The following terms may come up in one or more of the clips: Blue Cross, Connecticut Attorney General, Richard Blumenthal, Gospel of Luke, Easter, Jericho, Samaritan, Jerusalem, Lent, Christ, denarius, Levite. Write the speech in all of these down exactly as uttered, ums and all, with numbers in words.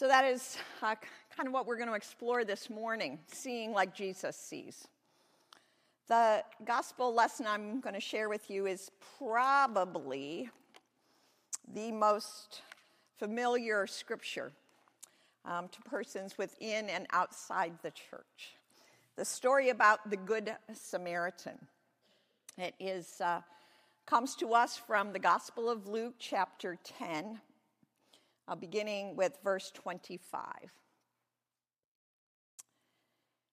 So that is uh, kind of what we're going to explore this morning, seeing like Jesus sees. The gospel lesson I'm going to share with you is probably the most familiar scripture um, to persons within and outside the church. The story about the Good Samaritan. It is uh, comes to us from the Gospel of Luke, chapter ten. Uh, beginning with verse twenty-five.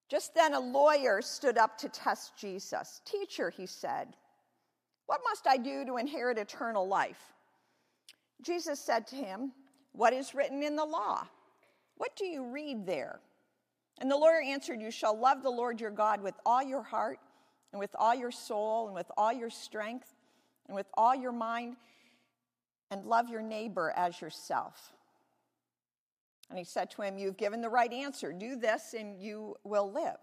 Just then a lawyer stood up to test Jesus. "Teacher," he said, "what must I do to inherit eternal life?" Jesus said to him, "What is written in the law? What do you read there?" And the lawyer answered, "You shall love the Lord your God with all your heart, and with all your soul, and with all your strength, and with all your mind, and love your neighbor as yourself." And he said to him, "You've given the right answer. Do this and you will live."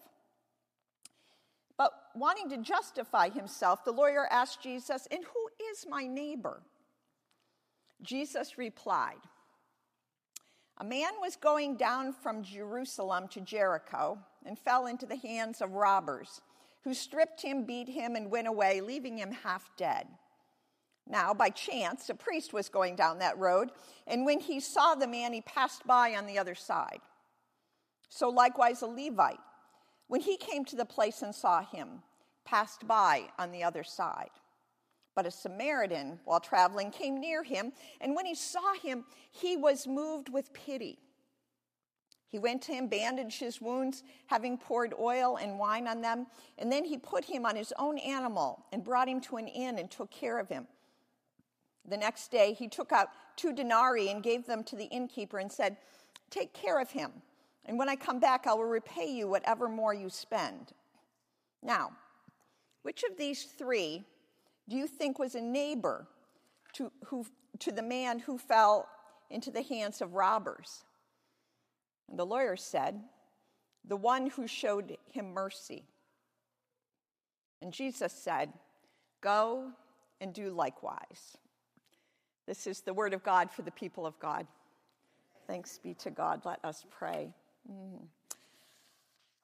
But wanting to justify himself, the lawyer asked Jesus, "And who is my neighbor?" Jesus replied, "A man was going down from Jerusalem to Jericho and fell into the hands of robbers, who stripped him, beat him, and went away, leaving him half dead. Now, by chance, a priest was going down that road, and when he saw the man, he passed by on the other side. So likewise a Levite, when he came to the place and saw him, passed by on the other side. But a Samaritan, while traveling, came near him, and when he saw him, he was moved with pity. He went to him, bandaged his wounds, having poured oil and wine on them, and then he put him on his own animal and brought him to an inn and took care of him. The next day he took out two denarii and gave them to the innkeeper and said, 'Take care of him, and when I come back I will repay you whatever more you spend.' Now, which of these three do you think was a neighbor to, who, to the man who fell into the hands of robbers?" And the lawyer said, "The one who showed him mercy." And Jesus said, "Go and do likewise." This is the word of God for the people of God. Thanks be to God. Let us pray. Mm.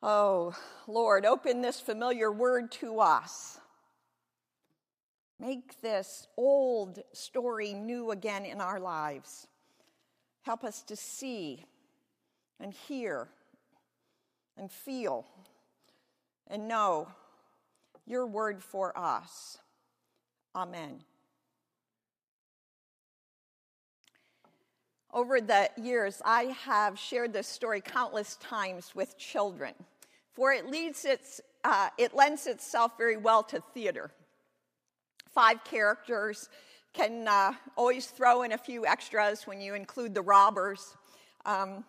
Oh, Lord, open this familiar word to us. Make this old story new again in our lives. Help us to see and hear and feel and know your word for us. Amen. Over the years, I have shared this story countless times with children, for it leads its, uh, it lends itself very well to theater. Five characters can uh, always throw in a few extras when you include the robbers. Um,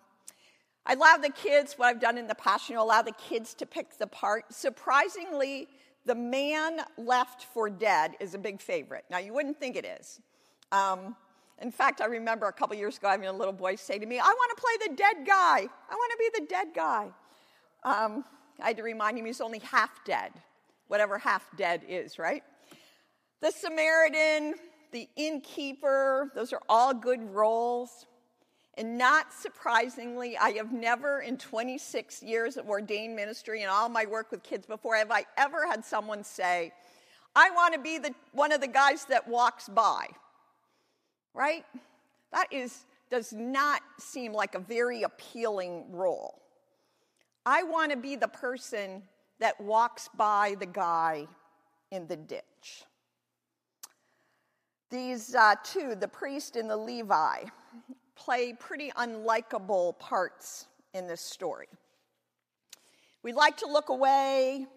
I allow the kids, what I've done in the past, you know, allow the kids to pick the part. Surprisingly, the man left for dead is a big favorite. Now, you wouldn't think it is. Um, In fact, I remember a couple years ago having a little boy say to me, "I want to play the dead guy. I want to be the dead guy." Um, I had to remind him he's only half dead, whatever half dead is, right? The Samaritan, the innkeeper, those are all good roles. And not surprisingly, I have never in twenty-six years of ordained ministry and all my work with kids before have I ever had someone say, "I want to be the one of the guys that walks by." Right? That is, does not seem like a very appealing role. I want to be the person that walks by the guy in the ditch. These uh, two, the priest and the Levite, play pretty unlikable parts in this story. We like to look away,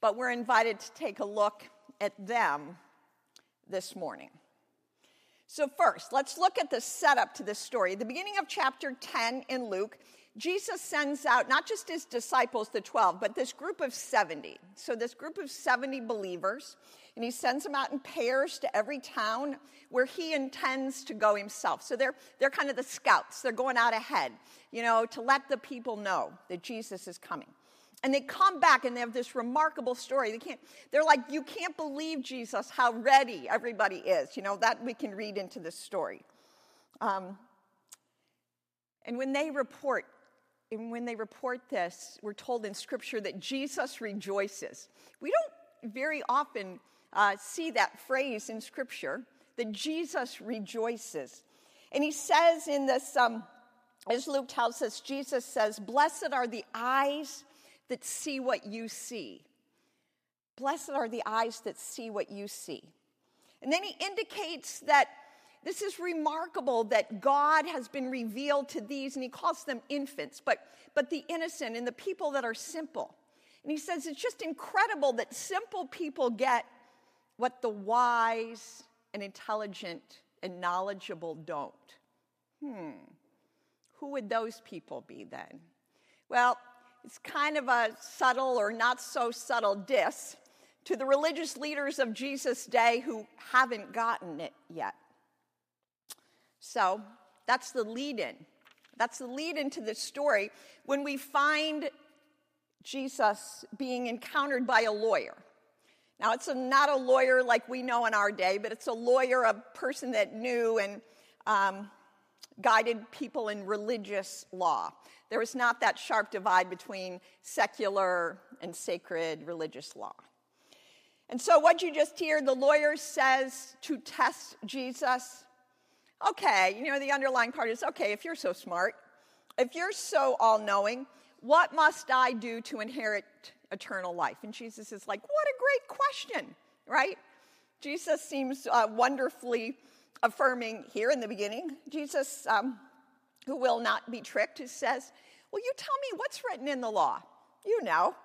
but we're invited to take a look at them this morning. So first, let's look at the setup to this story. At the beginning of chapter ten in Luke, Jesus sends out not just his disciples, the twelve, but this group of seventy. So this group of seventy believers, and he sends them out in pairs to every town where he intends to go himself. So they're they're kind of the scouts. They're going out ahead, you know, to let the people know that Jesus is coming. And they come back and they have this remarkable story. They can't, they're like, you can't believe, Jesus, how ready everybody is. You know, that we can read into this story. Um, And when they report, and when they report this, we're told in Scripture that Jesus rejoices. We don't very often uh, see that phrase in Scripture, that Jesus rejoices. And he says in this, um, as Luke tells us, Jesus says, "Blessed are the eyes that see what you see." Blessed are the eyes that see what you see. And then he indicates that this is remarkable that God has been revealed to these, and he calls them infants, but, but the innocent and the people that are simple. And he says it's just incredible that simple people get what the wise and intelligent and knowledgeable don't. Hmm. Who would those people be then? Well, it's kind of a subtle or not so subtle diss to the religious leaders of Jesus' day who haven't gotten it yet. So that's the lead-in. That's the lead-in to this story when we find Jesus being encountered by a lawyer. Now, it's a, not a lawyer like we know in our day, but it's a lawyer, a person that knew and um, guided people in religious law. There was not that sharp divide between secular and sacred religious law. And so what you just hear, the lawyer says to test Jesus, okay, you know, the underlying part is, okay, if you're so smart, if you're so all-knowing, what must I do to inherit eternal life? And Jesus is like, what a great question, right? Jesus seems uh, wonderfully affirming here in the beginning. Jesus, um, who will not be tricked, who says, well, you tell me what's written in the law. You know.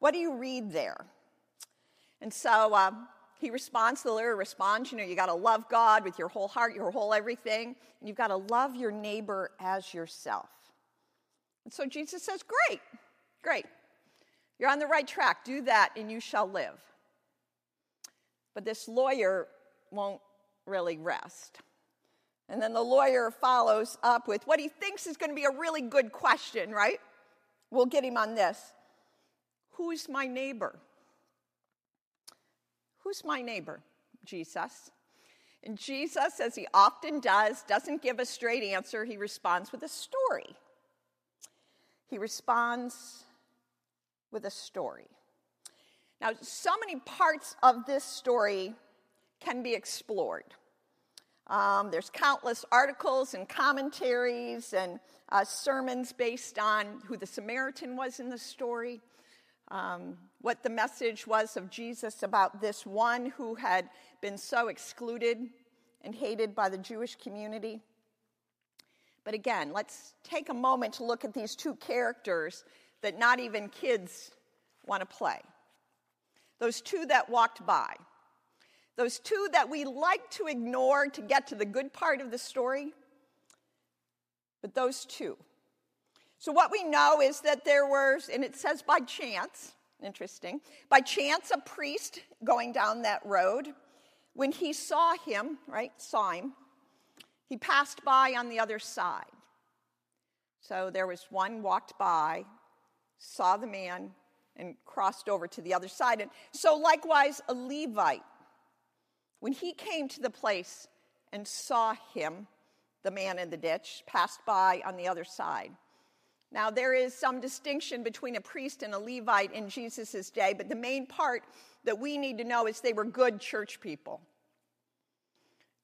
What do you read there? And so uh, he responds, the lawyer responds, you know, you got to love God with your whole heart, your whole everything, and you've got to love your neighbor as yourself. And so Jesus says, great, great. You're on the right track. Do that, and you shall live. But this lawyer won't really rest. And then the lawyer follows up with what he thinks is going to be a really good question, right? We'll get him on this. Who's my neighbor? Who's my neighbor? Jesus. And Jesus, as he often does, doesn't give a straight answer. He responds with a story. He responds with a story. Now, so many parts of this story can be explored. Um, there's countless articles and commentaries and uh, sermons based on who the Samaritan was in the story. Um, what the message was of Jesus about this one who had been so excluded and hated by the Jewish community. But again, let's take a moment to look at these two characters that not even kids want to play. Those two that walked by. Those two that we like to ignore to get to the good part of the story. But those two. So what we know is that there were, and it says by chance, interesting, by chance a priest going down that road, when he saw him, right, saw him, he passed by on the other side. So there was one walked by, saw the man, and crossed over to the other side. And so likewise a Levite, when he came to the place and saw him, the man in the ditch, passed by on the other side. Now, there is some distinction between a priest and a Levite in Jesus' day, but the main part that we need to know is they were good church people.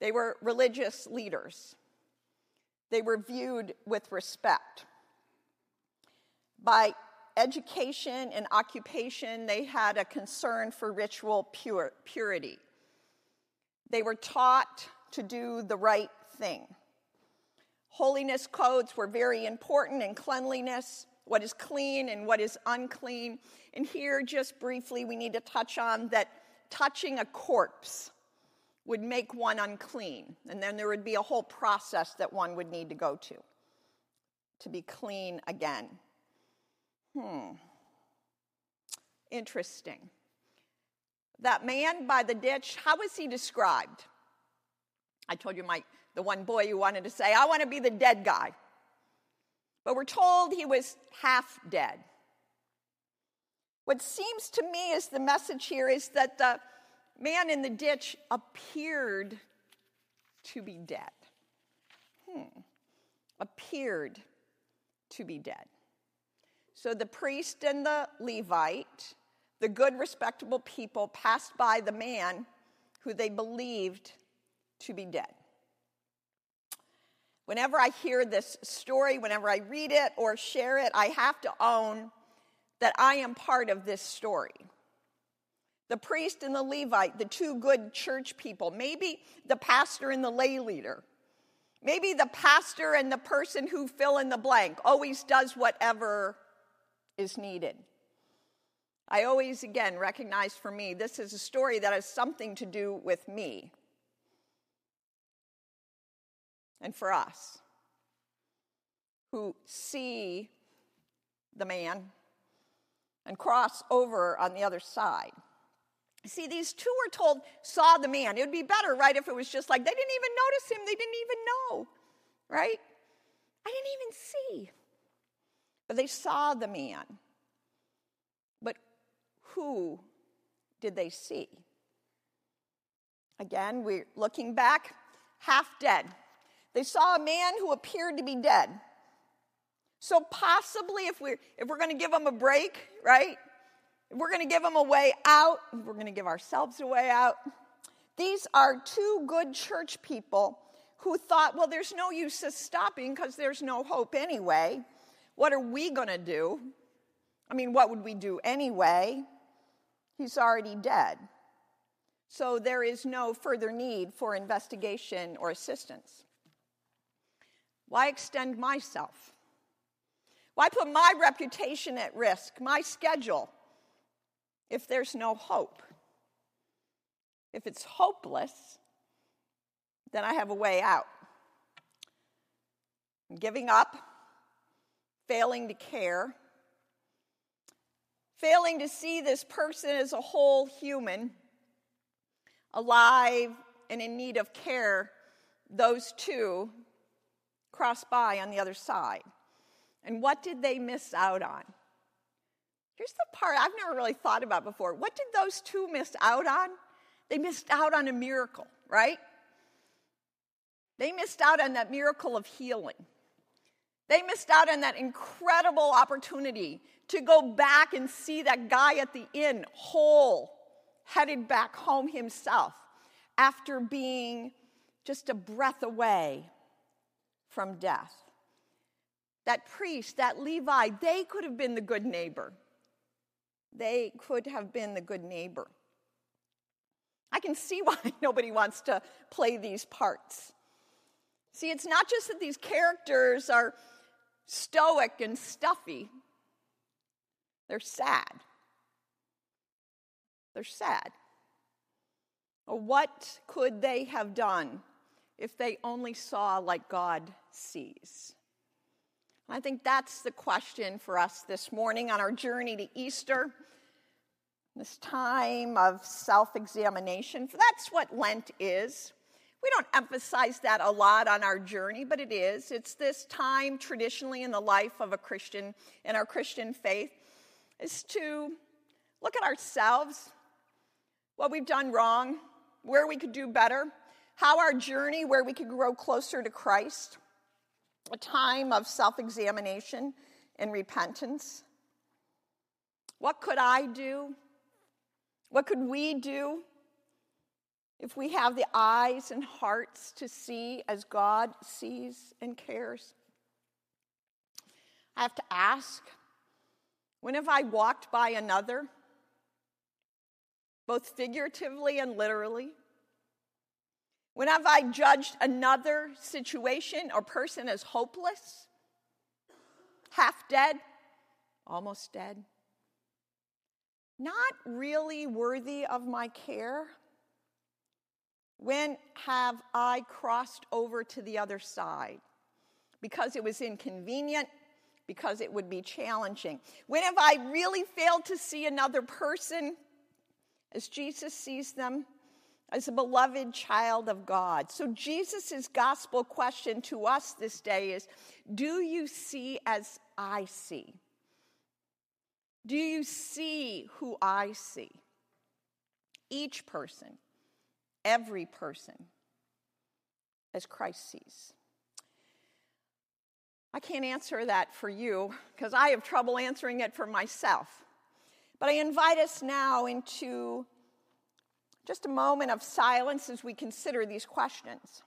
They were religious leaders. They were viewed with respect. By education and occupation, they had a concern for ritual pure, purity. They were taught to do the right thing. Holiness codes were very important, and cleanliness, what is clean and what is unclean. And here, just briefly, we need to touch on that touching a corpse would make one unclean. And then there would be a whole process that one would need to go to, to be clean again. Hmm. Interesting. That man by the ditch, how is he described? I told you my... The one boy who wanted to say, I want to be the dead guy. But we're told he was half dead. What seems to me is the message here is that the man in the ditch appeared to be dead. Hmm. Appeared to be dead. So the priest and the Levite, the good, respectable people, passed by the man who they believed to be dead. Whenever I hear this story, whenever I read it or share it, I have to own that I am part of this story. The priest and the Levite, the two good church people, maybe the pastor and the lay leader. Maybe the pastor and the person who fill in the blank always does whatever is needed. I always, again, recognize for me, this is a story that has something to do with me. And for us, who see the man and cross over on the other side. See, these two were told, saw the man. It would be better, right, if it was just like, they didn't even notice him. They didn't even know, right? I didn't even see. But they saw the man. But who did they see? Again, we're looking back, half dead. They saw a man who appeared to be dead. So possibly, if we're, if we're going to give him a break, right? If we're going to give them a way out, if we're going to give ourselves a way out. These are two good church people who thought, well, there's no use of stopping because there's no hope anyway. What are we going to do? I mean, what would we do anyway? He's already dead. So there is no further need for investigation or assistance. Why extend myself? Why put my reputation at risk, my schedule? If there's no hope, if it's hopeless, then I have a way out. I'm giving up, failing to care, failing to see this person as a whole human, alive and in need of care, those two cross by on the other side. And what did they miss out on? Here's the part I've never really thought about before. What did those two miss out on? They missed out on a miracle, right? They missed out on that miracle of healing. They missed out on that incredible opportunity to go back and see that guy at the inn whole, headed back home himself after being just a breath away from death. That priest, that Levite, they could have been the good neighbor. They could have been the good neighbor. I can see why nobody wants to play these parts. See, it's not just that these characters are stoic and stuffy. They're sad. They're sad. What could they have done if they only saw like God sees? I think that's the question for us this morning on our journey to Easter, this time of self-examination. That's what Lent is. We don't emphasize that a lot on our journey, but it is. It's this time traditionally in the life of a Christian, in our Christian faith, is to look at ourselves, what we've done wrong, where we could do better, how our journey, where we could grow closer to Christ. A time of self-examination and repentance. What could I do? What could we do if we have the eyes and hearts to see as God sees and cares? I have to ask, when have I walked by another, both figuratively and literally? When have I judged another situation or person as hopeless, half dead, almost dead, not really worthy of my care? When have I crossed over to the other side because it was inconvenient, because it would be challenging? When have I really failed to see another person as Jesus sees them? As a beloved child of God. So Jesus' gospel question to us this day is, do you see as I see? Do you see who I see? Each person, every person, as Christ sees. I can't answer that for you because I have trouble answering it for myself. But I invite us now into just a moment of silence as we consider these questions.